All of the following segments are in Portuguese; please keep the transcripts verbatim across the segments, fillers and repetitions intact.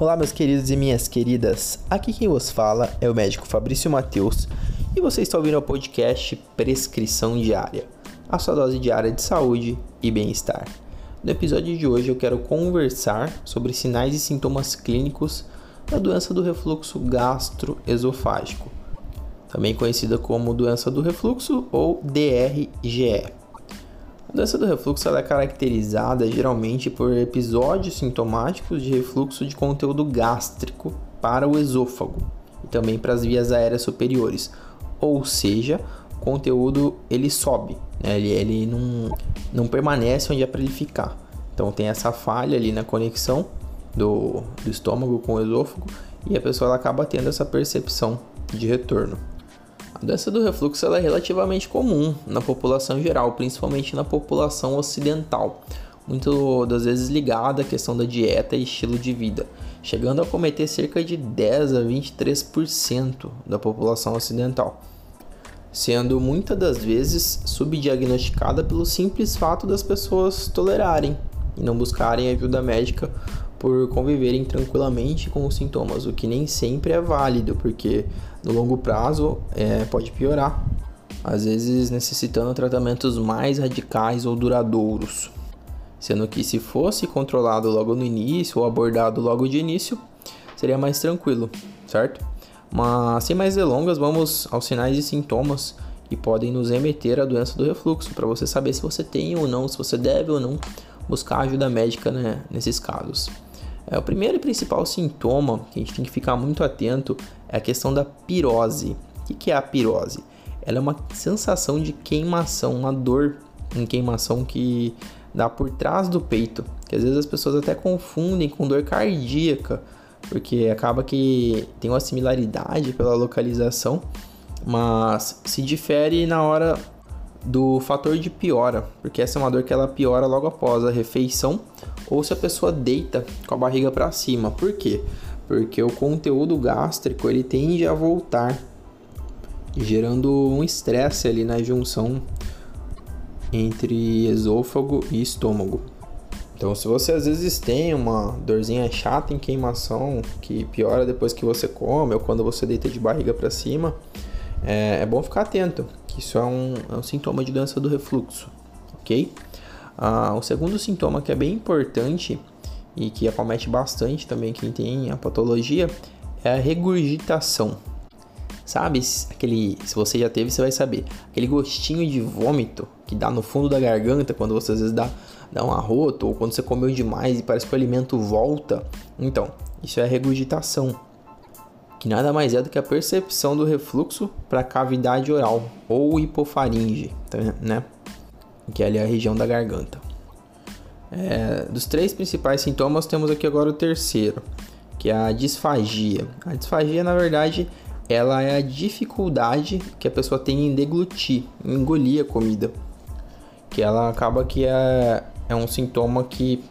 Olá meus queridos e minhas queridas, aqui quem vos fala é o médico Fabrício Matheus e você está ouvindo o podcast Prescrição Diária, a sua dose diária de saúde e bem-estar. No episódio de hoje eu quero conversar sobre sinais e sintomas clínicos da doença do refluxo gastroesofágico, também conhecida como doença do refluxo ou D R G E. A doença do refluxo ela é caracterizada geralmente por episódios sintomáticos de refluxo de conteúdo gástrico para o esôfago e também para as vias aéreas superiores, ou seja, o conteúdo ele sobe, né? ele, ele não, não permanece onde é para ele ficar, então tem essa falha ali na conexão do, do estômago com o esôfago e a pessoa ela acaba tendo essa percepção de retorno. A doença do refluxo ela é relativamente comum na população geral, principalmente na população ocidental, muito das vezes ligada à questão da dieta e estilo de vida, chegando a acometer cerca de dez a vinte e três por cento da população ocidental, sendo muitas das vezes subdiagnosticada pelo simples fato das pessoas tolerarem e não buscarem ajuda médica por conviverem tranquilamente com os sintomas, o que nem sempre é válido, porque no longo prazo é, pode piorar, às vezes necessitando tratamentos mais radicais ou duradouros, sendo que se fosse controlado logo no início ou abordado logo de início, seria mais tranquilo, certo? Mas sem mais delongas, vamos aos sinais e sintomas que podem nos remeter à doença do refluxo, para você saber se você tem ou não, se você deve ou não buscar ajuda médica, né, nesses casos. É, o primeiro e principal sintoma que a gente tem que ficar muito atento é a questão da pirose. O que é a pirose? Ela é uma sensação de queimação, uma dor em queimação que dá por trás do peito, que às vezes as pessoas até confundem com dor cardíaca, porque acaba que tem uma similaridade pela localização, mas se difere na hora do fator de piora, porque essa é uma dor que ela piora logo após a refeição ou se a pessoa deita com a barriga para cima. Por quê? Porque o conteúdo gástrico ele tende a voltar, gerando um estresse ali na junção entre esôfago e estômago. Então, se você às vezes tem uma dorzinha chata em queimação que piora depois que você come ou quando você deita de barriga para cima, é, é bom ficar atento. Isso é um, é um sintoma de doença do refluxo, ok? Ah, o segundo sintoma que é bem importante e que acomete bastante também quem tem a patologia é a regurgitação. Sabe, aquele, se você já teve, você vai saber, aquele gostinho de vômito que dá no fundo da garganta quando você às vezes dá, dá um arroto ou quando você comeu demais e parece que o alimento volta. Então, isso é a regurgitação, que nada mais é do que a percepção do refluxo para a cavidade oral ou hipofaringe, né? Que é ali a região da garganta. É, dos três principais sintomas, temos aqui agora o terceiro, que é a disfagia. A disfagia, na verdade, ela é a dificuldade que a pessoa tem em deglutir, em engolir a comida, que ela acaba que é, é um sintoma que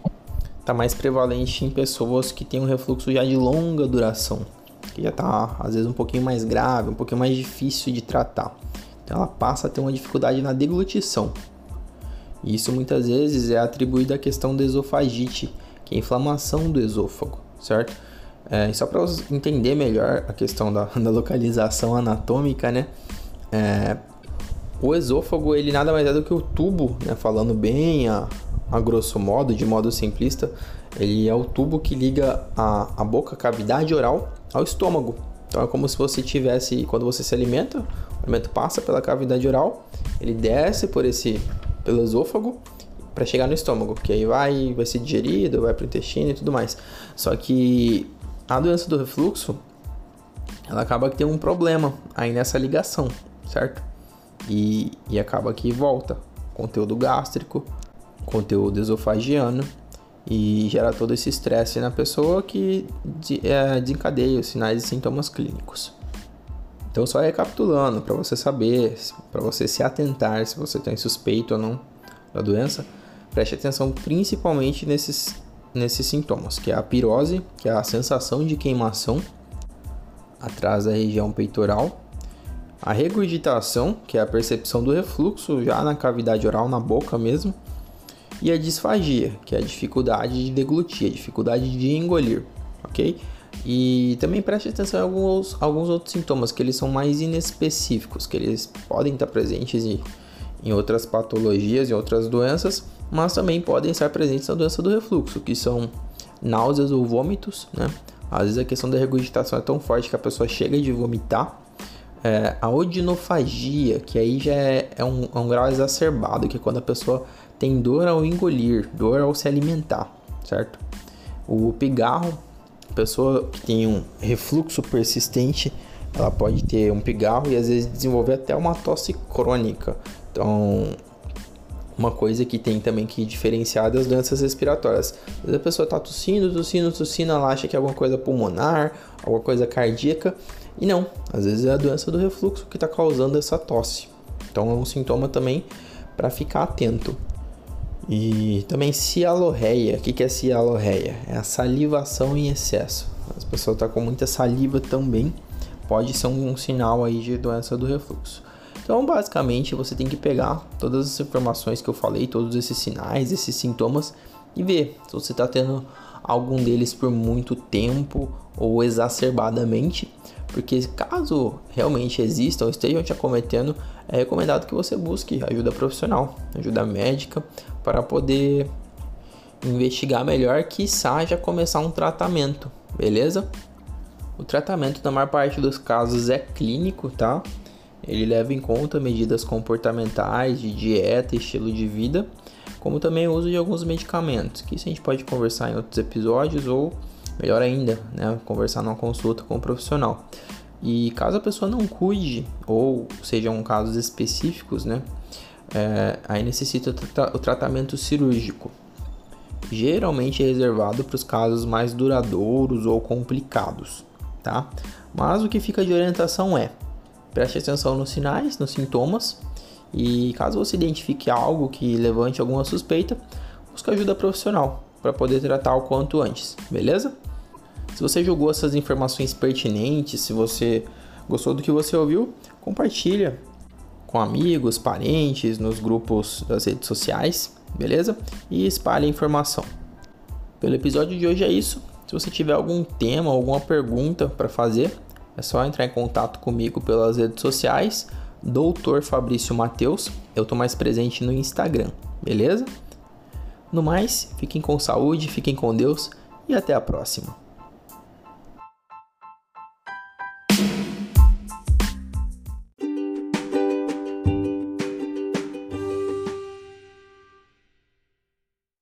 está mais prevalente em pessoas que têm um refluxo já de longa duração, que já está, às vezes, um pouquinho mais grave, um pouquinho mais difícil de tratar. Então, ela passa a ter uma dificuldade na deglutição. E isso, muitas vezes, é atribuído à questão da esofagite, que é a inflamação do esôfago, certo? É, e só para entender melhor a questão da, da localização anatômica, né? É, o esôfago, ele nada mais é do que o tubo, né? Falando bem a, a grosso modo, de modo simplista, ele é o tubo que liga a, a boca, a cavidade oral, ao estômago. Então é como se você tivesse, quando você se alimenta, o alimento passa pela cavidade oral, ele desce por esse, pelo esôfago para chegar no estômago, que aí vai, vai ser digerido, vai para o intestino e tudo mais. Só que a doença do refluxo, ela acaba que tem um problema aí nessa ligação, certo? E, e acaba que volta conteúdo gástrico, conteúdo esofagiano, e gera todo esse estresse na pessoa que desencadeia os sinais e sintomas clínicos. Então, só recapitulando, para você saber, para você se atentar se você tem suspeito ou não da doença, preste atenção principalmente nesses, nesses sintomas, que é a pirose, que é a sensação de queimação atrás da região peitoral, a regurgitação, que é a percepção do refluxo já na cavidade oral, na boca mesmo, e a disfagia, que é a dificuldade de deglutir, a dificuldade de engolir. ok? E também preste atenção em alguns, alguns outros sintomas, que eles são mais inespecíficos, que eles podem estar presentes em, em outras patologias e outras doenças, mas também podem estar presentes na doença do refluxo, que são náuseas ou vômitos, né? Às vezes a questão da regurgitação é tão forte que a pessoa chega de vomitar. É, a odinofagia, que aí já é, é, um, é um grau exacerbado, que é quando a pessoa tem dor ao engolir, dor ao se alimentar, certo? O pigarro, pessoa que tem um refluxo persistente, ela pode ter um pigarro e às vezes desenvolver até uma tosse crônica. Então, uma coisa que tem também que diferenciar das doenças respiratórias. Às vezes a pessoa está tossindo, tossindo, tossindo, ela acha que é alguma coisa pulmonar, alguma coisa cardíaca, e não. Às vezes é a doença do refluxo que está causando essa tosse. Então, é um sintoma também para ficar atento. E também cialorreia. O que é cialorreia? É a salivação em excesso. As pessoas estão com muita saliva também. Pode ser um sinal aí de doença do refluxo. Então, basicamente, você tem que pegar todas as informações que eu falei, todos esses sinais, esses sintomas, e ver se você está tendo algum deles por muito tempo ou exacerbadamente. Porque caso realmente existam ou estejam te acometendo, é recomendado que você busque ajuda profissional, ajuda médica, para poder investigar melhor, quiçá já começar um tratamento, beleza? O tratamento na maior parte dos casos é clínico, tá? Ele leva em conta medidas comportamentais, de dieta, estilo de vida, como também o uso de alguns medicamentos, que isso a gente pode conversar em outros episódios ou... melhor ainda, né, conversar numa consulta com um profissional. E caso a pessoa não cuide, ou sejam casos específicos, né, é, aí necessita o tratamento cirúrgico. Geralmente é reservado para os casos mais duradouros ou complicados, tá? Mas o que fica de orientação é, preste atenção nos sinais, nos sintomas, e caso você identifique algo que levante alguma suspeita, busque ajuda profissional, para poder tratar o quanto antes, beleza? Se você julgou essas informações pertinentes, se você gostou do que você ouviu, compartilha com amigos, parentes, nos grupos das redes sociais, beleza? E espalhe a informação. Pelo episódio de hoje é isso. Se você tiver algum tema, alguma pergunta para fazer, é só entrar em contato comigo pelas redes sociais, doutor Fabrício Matheus. Eu estou mais presente no Instagram, beleza? No mais, fiquem com saúde, fiquem com Deus e até a próxima.